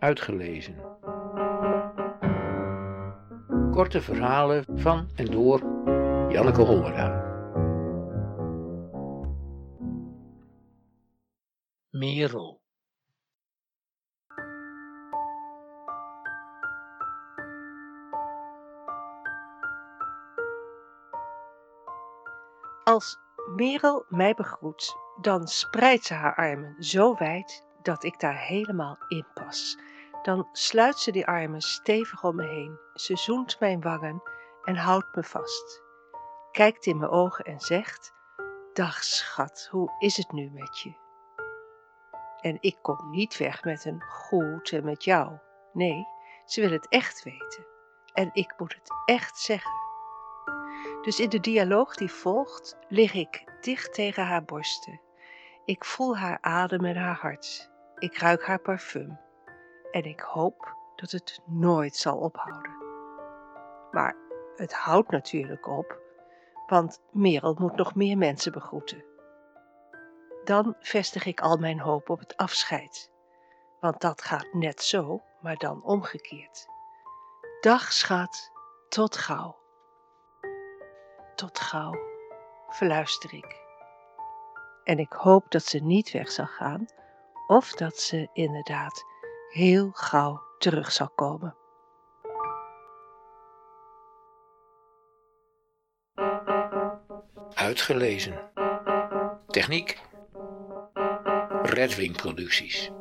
uitgelezen. Korte verhalen van en door Janneke Holwarda. Merel. Als Merel mij begroet, dan spreidt ze haar armen zo wijd dat ik daar helemaal in pas. Dan sluit ze die armen stevig om me heen, ze zoent mijn wangen en houdt me vast. Kijkt in mijn ogen en zegt, dag schat, hoe is het nu met je? En ik kom niet weg met een goed en met jou. Nee, ze wil het echt weten. En ik moet het echt zeggen. Dus in de dialoog die volgt, lig ik dicht tegen haar borsten. Ik voel haar adem en haar hart. Ik ruik haar parfum. En ik hoop dat het nooit zal ophouden. Maar het houdt natuurlijk op, want Merel moet nog meer mensen begroeten. Dan vestig ik al mijn hoop op het afscheid. Want dat gaat net zo, maar dan omgekeerd. Dag schat, tot gauw. Tot gauw, verluister ik. En ik hoop dat ze niet weg zal gaan, of dat ze inderdaad heel gauw terug zal komen. Uitgelezen. Techniek Redwing Producties.